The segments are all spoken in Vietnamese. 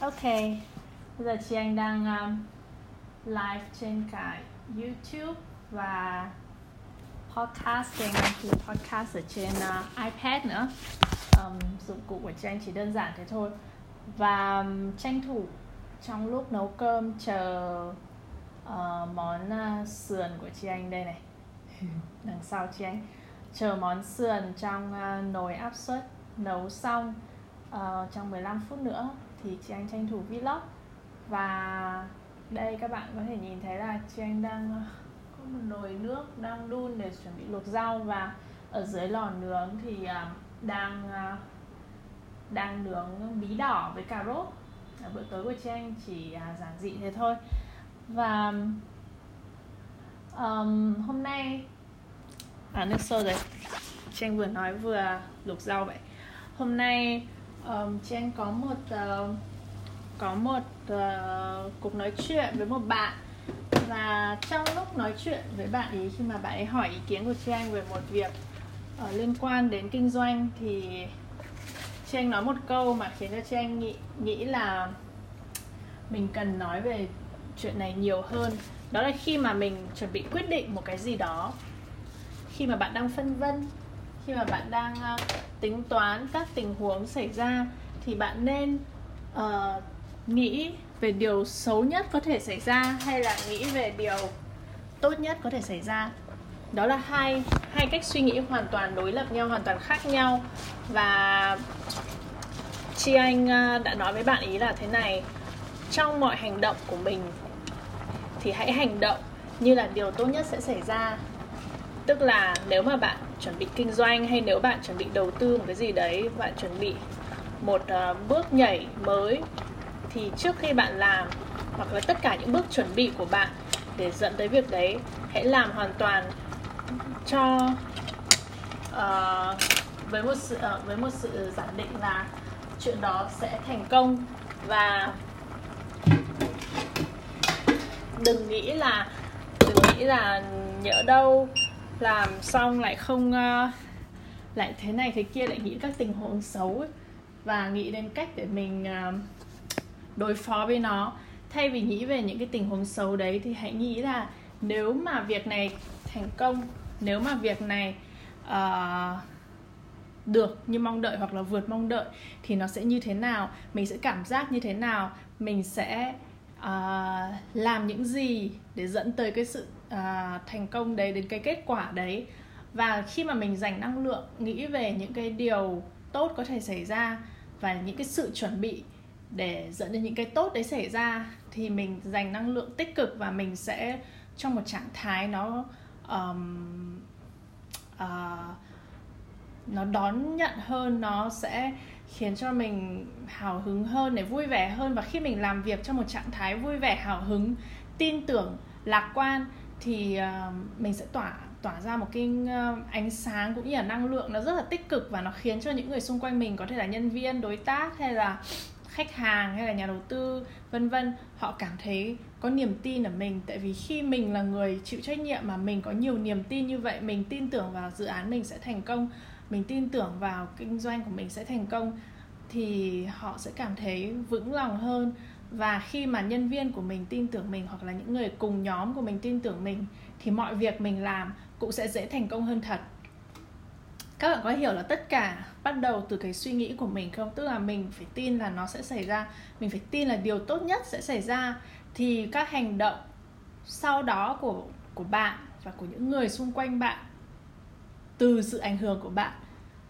Ok, bây giờ chị Anh đang live trên cả YouTube và podcasting thì podcast ở trên iPad nữa. Dụng cụ của chị Anh chỉ đơn giản thế thôi. Và tranh thủ trong lúc nấu cơm chờ món sườn của chị Anh đây này. Đằng sau chị Anh chờ món sườn trong nồi áp suất nấu xong trong 15 phút nữa thì chị Anh tranh thủ vlog. Và đây các bạn có thể nhìn thấy là chị Anh đang có một nồi nước đang đun để chuẩn bị luộc rau, và ở dưới lò nướng thì đang nướng bí đỏ với cà rốt. Bữa tối của chị Anh chỉ giản dị thế thôi. Và hôm nay nước sôi rồi, chị Anh vừa nói vừa luộc rau vậy. Hôm nay chị Anh có một cuộc nói chuyện với một bạn, và trong lúc nói chuyện với bạn ấy, khi mà bạn ấy hỏi ý kiến của chị Anh về một việc liên quan đến kinh doanh, thì chị Anh nói một câu mà khiến cho chị Anh nghĩ là mình cần nói về chuyện này nhiều hơn. Đó là khi mà mình chuẩn bị quyết định một cái gì đó, khi mà bạn đang phân vân, khi mà bạn đang tính toán các tình huống xảy ra, thì bạn nên nghĩ về điều xấu nhất có thể xảy ra hay là nghĩ về điều tốt nhất có thể xảy ra. Đó là hai cách suy nghĩ hoàn toàn đối lập nhau, hoàn toàn khác nhau. Và chị Anh đã nói với bạn ý là thế này: trong mọi hành động của mình thì hãy hành động như là điều tốt nhất sẽ xảy ra. Tức là nếu mà bạn chuẩn bị kinh doanh, hay nếu bạn chuẩn bị đầu tư một cái gì đấy, bạn chuẩn bị một bước nhảy mới, thì trước khi bạn làm, hoặc là tất cả những bước chuẩn bị của bạn để dẫn tới việc đấy, hãy làm hoàn toàn cho với một sự giả định là chuyện đó sẽ thành công. Và đừng nghĩ là nhỡ đâu làm xong lại không lại thế này thế kia, lại nghĩ các tình huống xấu ấy, và nghĩ đến cách để mình đối phó với nó. Thay vì nghĩ về những cái tình huống xấu đấy, thì hãy nghĩ là nếu mà việc này thành công, nếu mà việc này được như mong đợi hoặc là vượt mong đợi, thì nó sẽ như thế nào, mình sẽ cảm giác như thế nào, mình sẽ làm những gì để dẫn tới cái sự thành công đấy, đến cái kết quả đấy. Và khi mà mình dành năng lượng nghĩ về những cái điều tốt có thể xảy ra và những cái sự chuẩn bị để dẫn đến những cái tốt đấy xảy ra, thì mình dành năng lượng tích cực và mình sẽ trong một trạng thái nó đón nhận hơn, nó sẽ khiến cho mình hào hứng hơn, để vui vẻ hơn. Và khi mình làm việc trong một trạng thái vui vẻ, hào hứng, tin tưởng, lạc quan, thì mình sẽ tỏa ra một cái ánh sáng cũng như là năng lượng nó rất là tích cực, và nó khiến cho những người xung quanh mình, có thể là nhân viên, đối tác hay là khách hàng hay là nhà đầu tư vân vân, họ cảm thấy có niềm tin ở mình. Tại vì khi mình là người chịu trách nhiệm mà mình có nhiều niềm tin như vậy, mình tin tưởng vào dự án mình sẽ thành công, mình tin tưởng vào kinh doanh của mình sẽ thành công, thì họ sẽ cảm thấy vững lòng hơn. Và khi mà nhân viên của mình tin tưởng mình, hoặc là những người cùng nhóm của mình tin tưởng mình, thì mọi việc mình làm cũng sẽ dễ thành công hơn thật. Các bạn có hiểu là tất cả bắt đầu từ cái suy nghĩ của mình không? Tức là mình phải tin là nó sẽ xảy ra, mình phải tin là điều tốt nhất sẽ xảy ra, thì các hành động sau đó của bạn và của những người xung quanh bạn, từ sự ảnh hưởng của bạn,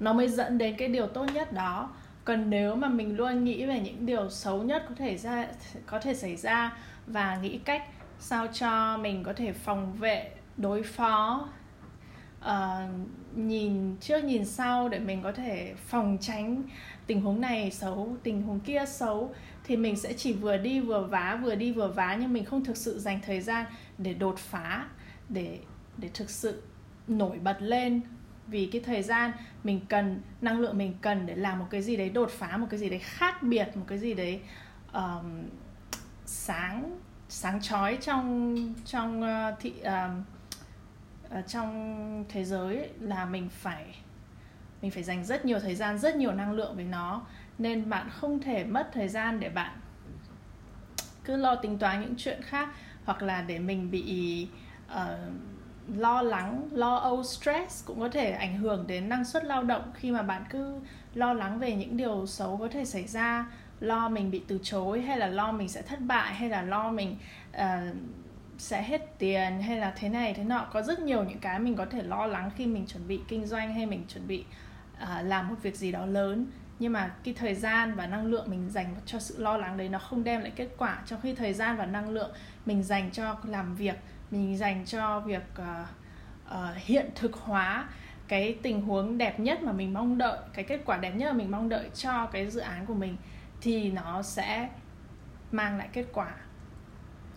nó mới dẫn đến cái điều tốt nhất đó. Còn nếu mà mình luôn nghĩ về những điều xấu nhất có thể xảy ra, và nghĩ cách sao cho mình có thể phòng vệ, đối phó, nhìn trước nhìn sau để mình có thể phòng tránh tình huống này xấu, tình huống kia xấu, thì mình sẽ chỉ vừa đi vừa vá, nhưng mình không thực sự dành thời gian để đột phá, để thực sự nổi bật lên. Vì cái thời gian mình cần, năng lượng mình cần để làm một cái gì đấy đột phá, một cái gì đấy khác biệt, một cái gì đấy sáng chói trong thế giới ấy, là mình phải dành rất nhiều thời gian, rất nhiều năng lượng với nó. Nên bạn không thể mất thời gian để bạn cứ lo tính toán những chuyện khác, hoặc là để mình bị lo lắng, lo âu, stress cũng có thể ảnh hưởng đến năng suất lao động. Khi mà bạn cứ lo lắng về những điều xấu có thể xảy ra, lo mình bị từ chối, hay là lo mình sẽ thất bại, hay là lo mình sẽ hết tiền, hay là thế này thế nọ. Có rất nhiều những cái mình có thể lo lắng khi mình chuẩn bị kinh doanh hay mình chuẩn bị làm một việc gì đó lớn. Nhưng mà cái thời gian và năng lượng mình dành cho sự lo lắng đấy nó không đem lại kết quả. Trong khi thời gian và năng lượng mình dành cho làm việc, mình dành cho việc hiện thực hóa cái tình huống đẹp nhất mà mình mong đợi, cái kết quả đẹp nhất mà mình mong đợi cho cái dự án của mình, thì nó sẽ mang lại kết quả.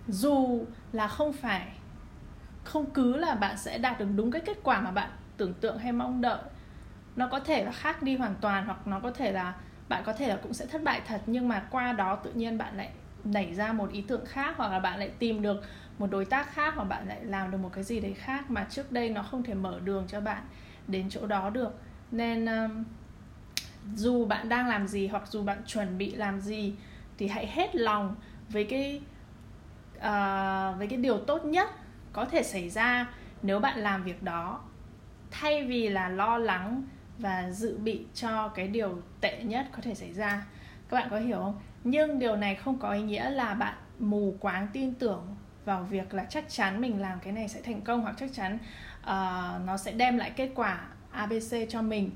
Dù là không cứ là bạn sẽ đạt được đúng cái kết quả mà bạn tưởng tượng hay mong đợi. Nó có thể là khác đi hoàn toàn, hoặc nó có thể là bạn có thể là cũng sẽ thất bại thật, nhưng mà qua đó tự nhiên bạn lại nảy ra một ý tưởng khác, hoặc là bạn lại tìm được một đối tác khác, hoặc bạn lại làm được một cái gì đấy khác mà trước đây nó không thể mở đường cho bạn đến chỗ đó được. Nên dù bạn đang làm gì hoặc dù bạn chuẩn bị làm gì thì hãy hết lòng với cái điều tốt nhất có thể xảy ra nếu bạn làm việc đó, thay vì là lo lắng và dự bị cho cái điều tệ nhất có thể xảy ra. Các bạn có hiểu không? Nhưng điều này không có ý nghĩa là bạn mù quáng tin tưởng vào việc là chắc chắn mình làm cái này sẽ thành công, hoặc chắc chắn nó sẽ đem lại kết quả ABC cho mình.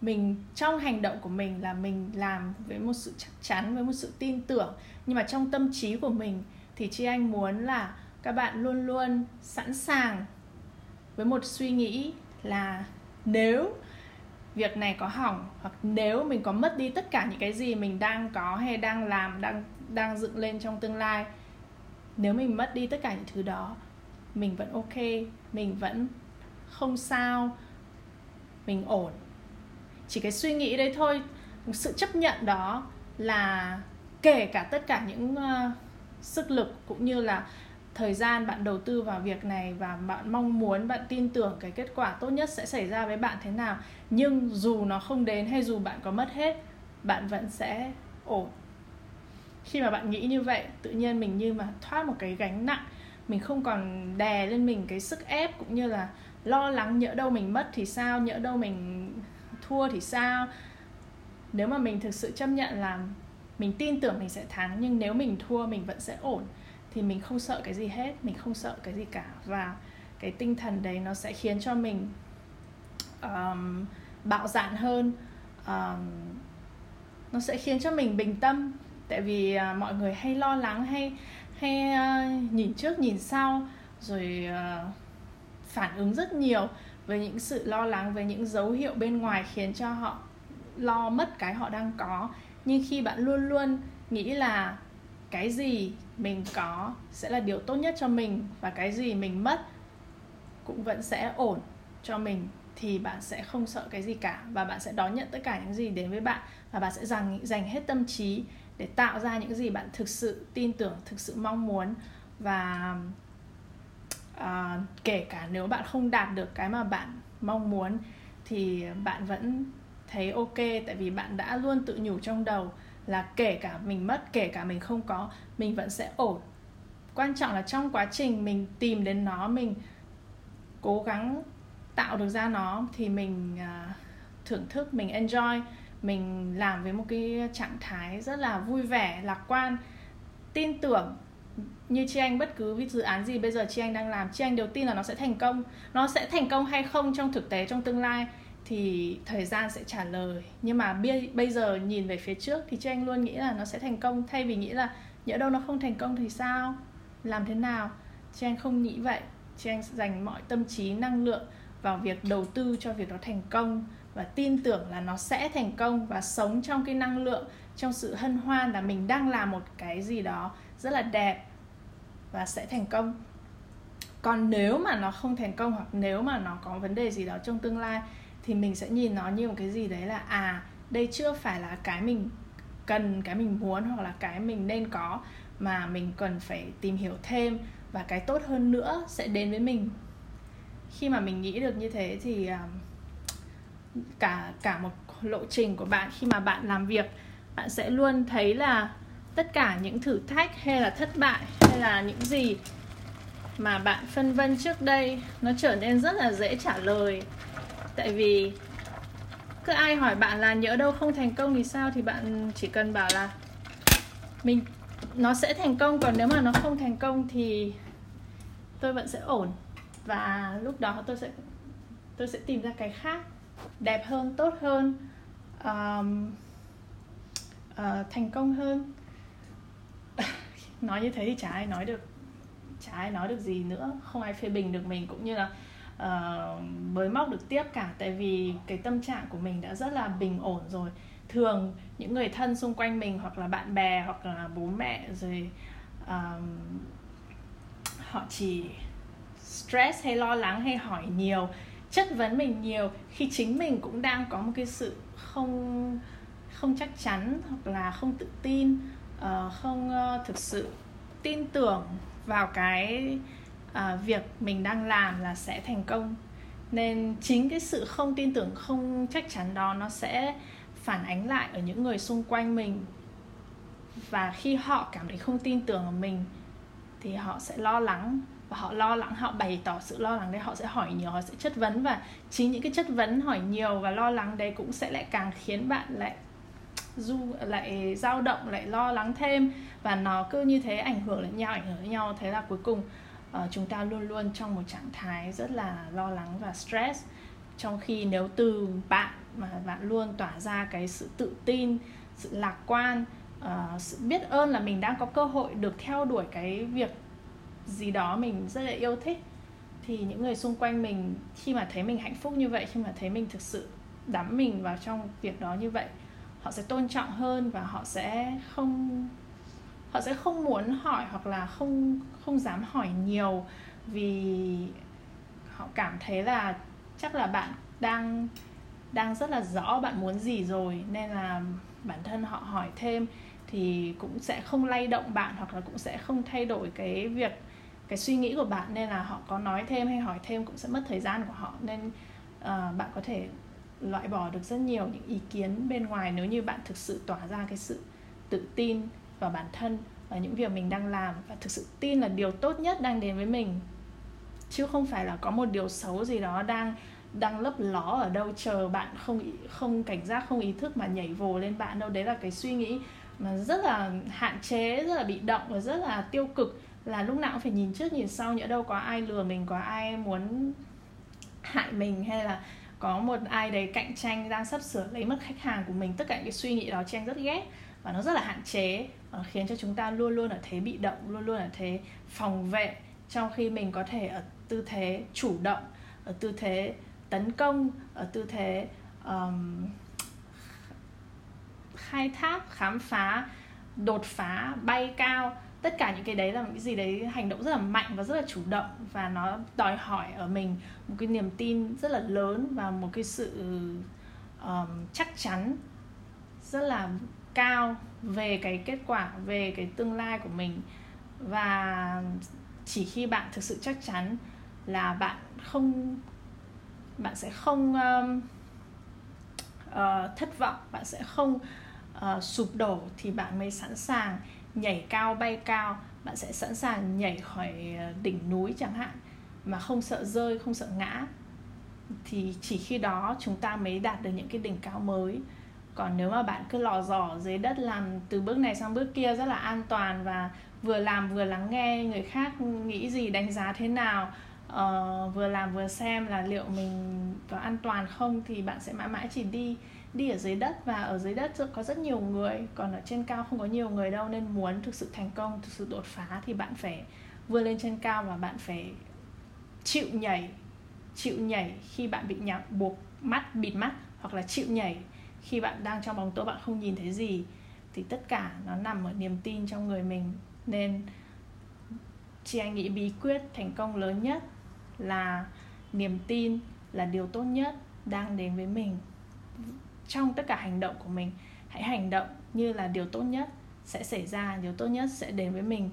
Mình trong hành động của mình là mình làm với một sự chắc chắn, với một sự tin tưởng, nhưng mà trong tâm trí của mình thì chị Anh muốn là các bạn luôn luôn sẵn sàng với một suy nghĩ là nếu việc này có hỏng, hoặc nếu mình có mất đi tất cả những cái gì mình đang có hay đang làm, đang dựng lên trong tương lai, nếu mình mất đi tất cả những thứ đó, mình vẫn ok, mình vẫn không sao, mình ổn. Chỉ cái suy nghĩ đấy thôi, sự chấp nhận đó, là kể cả tất cả những sức lực cũng như là thời gian bạn đầu tư vào việc này, và bạn mong muốn, bạn tin tưởng cái kết quả tốt nhất sẽ xảy ra với bạn thế nào, nhưng dù nó không đến hay dù bạn có mất hết, bạn vẫn sẽ ổn. Khi mà bạn nghĩ như vậy, tự nhiên mình như mà thoát một cái gánh nặng. Mình không còn đè lên mình cái sức ép cũng như là lo lắng nhỡ đâu mình mất thì sao, nhỡ đâu mình thua thì sao. Nếu mà mình thực sự chấp nhận là mình tin tưởng mình sẽ thắng, nhưng nếu mình thua mình vẫn sẽ ổn, thì mình không sợ cái gì hết, mình không sợ cái gì cả. Và cái tinh thần đấy nó sẽ khiến cho mình bạo dạn hơn, nó sẽ khiến cho mình bình tâm. Tại vì mọi người hay lo lắng, hay nhìn trước nhìn sau, rồi phản ứng rất nhiều với những sự lo lắng, với những dấu hiệu bên ngoài khiến cho họ lo mất cái họ đang có. Nhưng khi bạn luôn luôn nghĩ là cái gì mình có sẽ là điều tốt nhất cho mình, và cái gì mình mất cũng vẫn sẽ ổn cho mình, thì bạn sẽ không sợ cái gì cả, và bạn sẽ đón nhận tất cả những gì đến với bạn, và bạn sẽ dành hết tâm trí để tạo ra những gì bạn thực sự tin tưởng, thực sự mong muốn. Và kể cả nếu bạn không đạt được cái mà bạn mong muốn thì bạn vẫn thấy ok, tại vì bạn đã luôn tự nhủ trong đầu là kể cả mình mất, kể cả mình không có, mình vẫn sẽ ổn. Quan trọng là trong quá trình mình tìm đến nó, mình cố gắng tạo được ra nó, thì mình thưởng thức, mình enjoy, mình làm với một cái trạng thái rất là vui vẻ, lạc quan, tin tưởng. Như chị Anh, bất cứ dự án gì bây giờ chị Anh đang làm, chị Anh đều tin là nó sẽ thành công. Nó sẽ thành công hay không trong thực tế, trong tương lai thì thời gian sẽ trả lời. Nhưng mà bây giờ nhìn về phía trước thì chị Anh luôn nghĩ là nó sẽ thành công, thay vì nghĩ là nhỡ đâu nó không thành công thì sao, làm thế nào. Chị Anh không nghĩ vậy. Chị Anh dành mọi tâm trí, năng lượng vào việc đầu tư cho việc đó thành công, và tin tưởng là nó sẽ thành công, và sống trong cái năng lượng, trong sự hân hoan là mình đang làm một cái gì đó rất là đẹp và sẽ thành công. Còn nếu mà nó không thành công, hoặc nếu mà nó có vấn đề gì đó trong tương lai, thì mình sẽ nhìn nó như một cái gì đấy là đây chưa phải là cái mình cần, cái mình muốn, hoặc là cái mình nên có, mà mình cần phải tìm hiểu thêm, và cái tốt hơn nữa sẽ đến với mình. Khi mà mình nghĩ được như thế thì cả một lộ trình của bạn khi mà bạn làm việc, bạn sẽ luôn thấy là tất cả những thử thách hay là thất bại hay là những gì mà bạn phân vân trước đây nó trở nên rất là dễ trả lời. Tại vì cứ ai hỏi bạn là nhỡ đâu không thành công thì sao, thì bạn chỉ cần bảo là nó sẽ thành công, còn nếu mà nó không thành công thì tôi vẫn sẽ ổn, và lúc đó tôi sẽ tìm ra cái khác đẹp hơn, tốt hơn, thành công hơn. Nói như thế thì chả ai nói được gì nữa, không ai phê bình được mình cũng như là bới móc được tiếp cả. Tại vì cái tâm trạng của mình đã rất là bình ổn rồi. Thường những người thân xung quanh mình, hoặc là bạn bè, hoặc là bố mẹ rồi, họ chỉ stress hay lo lắng hay hỏi nhiều, chất vấn mình nhiều khi chính mình cũng đang có một cái sự không chắc chắn, hoặc là không tự tin, không thực sự tin tưởng vào cái việc mình đang làm là sẽ thành công. Nên chính cái sự không tin tưởng, không chắc chắn đó nó sẽ phản ánh lại ở những người xung quanh mình. Và khi họ cảm thấy không tin tưởng ở mình thì họ sẽ lo lắng, và họ lo lắng, họ bày tỏ sự lo lắng đấy, họ sẽ hỏi nhiều, họ sẽ chất vấn. Và chính những cái chất vấn, hỏi nhiều và lo lắng đấy cũng sẽ lại càng khiến bạn lại dao động, lại lo lắng thêm, và nó cứ như thế ảnh hưởng lẫn nhau. Thế là cuối cùng chúng ta luôn luôn trong một trạng thái rất là lo lắng và stress. Trong khi nếu từ bạn mà bạn luôn tỏa ra cái sự tự tin, sự lạc quan, sự biết ơn là mình đang có cơ hội được theo đuổi cái việc gì đó mình rất là yêu thích, thì những người xung quanh mình khi mà thấy mình hạnh phúc như vậy, khi mà thấy mình thực sự đắm mình vào trong việc đó như vậy, họ sẽ tôn trọng hơn, và họ sẽ không muốn hỏi, hoặc là không dám hỏi nhiều, vì họ cảm thấy là chắc là bạn đang rất là rõ bạn muốn gì rồi, nên là bản thân họ hỏi thêm thì cũng sẽ không lay động bạn, hoặc là cũng sẽ không thay đổi cái suy nghĩ của bạn. Nên là họ có nói thêm hay hỏi thêm cũng sẽ mất thời gian của họ. Nên bạn có thể loại bỏ được rất nhiều những ý kiến bên ngoài nếu như bạn thực sự tỏa ra cái sự tự tin vào bản thân và những việc mình đang làm, và thực sự tin là điều tốt nhất đang đến với mình, chứ không phải là có một điều xấu gì đó đang lấp ló ở đâu chờ bạn, không cảnh giác, không ý thức mà nhảy vồ lên bạn đâu. Đấy là cái suy nghĩ mà rất là hạn chế, rất là bị động và rất là tiêu cực, là lúc nào cũng phải nhìn trước nhìn sau, nhỡ đâu có ai lừa mình, có ai muốn hại mình, hay là có một ai đấy cạnh tranh đang sắp sửa lấy mất khách hàng của mình. Tất cả những cái suy nghĩ đó Trang rất ghét, và nó rất là hạn chế, và nó khiến cho chúng ta luôn luôn ở thế bị động, luôn luôn ở thế phòng vệ, trong khi mình có thể ở tư thế chủ động, ở tư thế tấn công, ở tư thế khai thác, khám phá, đột phá, bay cao. Tất cả những cái đấy là những cái gì đấy hành động rất là mạnh và rất là chủ động, và nó đòi hỏi ở mình một cái niềm tin rất là lớn và một cái sự chắc chắn rất là cao về cái kết quả, về cái tương lai của mình. Và chỉ khi bạn thực sự chắc chắn là bạn sẽ không thất vọng, bạn sẽ không sụp đổ, thì bạn mới sẵn sàng nhảy cao, bay cao. Bạn sẽ sẵn sàng nhảy khỏi đỉnh núi chẳng hạn, mà không sợ rơi, không sợ ngã. Thì chỉ khi đó chúng ta mới đạt được những cái đỉnh cao mới. Còn nếu mà bạn cứ lò dò dưới đất, làm từ bước này sang bước kia rất là an toàn, và vừa làm vừa lắng nghe người khác nghĩ gì, đánh giá thế nào, vừa làm vừa xem là liệu mình có an toàn không, thì bạn sẽ mãi mãi chỉ đi ở dưới đất. Và ở dưới đất có rất nhiều người, còn ở trên cao không có nhiều người đâu. Nên muốn thực sự thành công, thực sự đột phá, thì bạn phải vươn lên trên cao, và bạn phải chịu nhảy khi bạn bị buộc mắt, bịt mắt, hoặc là chịu nhảy khi bạn đang trong bóng tối, bạn không nhìn thấy gì. Thì tất cả nó nằm ở niềm tin trong người mình. Nên chị anh nghĩ bí quyết thành công lớn nhất là niềm tin là điều tốt nhất đang đến với mình. Trong tất cả hành động của mình, hãy hành động như là điều tốt nhất sẽ xảy ra, điều tốt nhất sẽ đến với mình,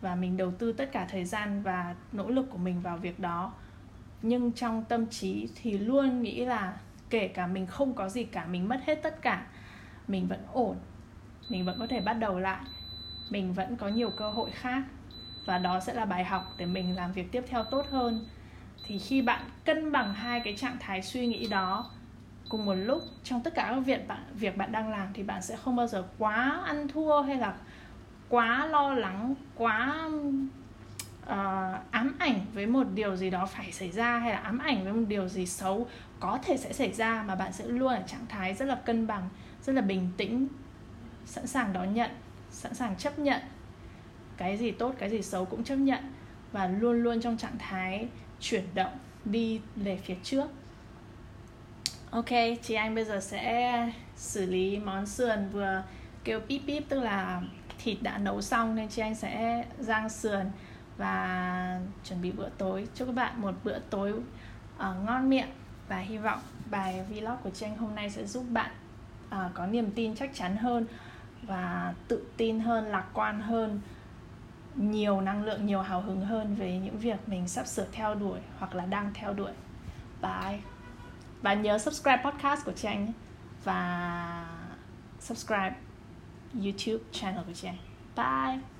và mình đầu tư tất cả thời gian và nỗ lực của mình vào việc đó. Nhưng trong tâm trí thì luôn nghĩ là kể cả mình không có gì cả, mình mất hết tất cả, mình vẫn ổn, mình vẫn có thể bắt đầu lại, mình vẫn có nhiều cơ hội khác. Và đó sẽ là bài học để mình làm việc tiếp theo tốt hơn. Thì khi bạn cân bằng hai cái trạng thái suy nghĩ đó cùng một lúc trong tất cả các việc bạn đang làm, thì bạn sẽ không bao giờ quá ăn thua hay là quá lo lắng, quá ám ảnh với một điều gì đó phải xảy ra, hay là ám ảnh với một điều gì xấu có thể sẽ xảy ra, mà bạn sẽ luôn ở trạng thái rất là cân bằng, rất là bình tĩnh, sẵn sàng đón nhận, sẵn sàng chấp nhận. Cái gì tốt, cái gì xấu cũng chấp nhận, và luôn luôn trong trạng thái chuyển động đi về phía trước. Ok, chị Anh bây giờ sẽ xử lý món sườn vừa kêu píp píp, tức là thịt đã nấu xong nên chị Anh sẽ rang sườn và chuẩn bị bữa tối. Chúc các bạn một bữa tối ngon miệng, và hy vọng bài vlog của chị Anh hôm nay sẽ giúp bạn có niềm tin chắc chắn hơn và tự tin hơn, lạc quan hơn, nhiều năng lượng, nhiều hào hứng hơn về những việc mình sắp sửa theo đuổi hoặc là đang theo đuổi. Bye. Và nhớ subscribe podcast của chị Anh và subscribe YouTube channel của chị Anh. Bye.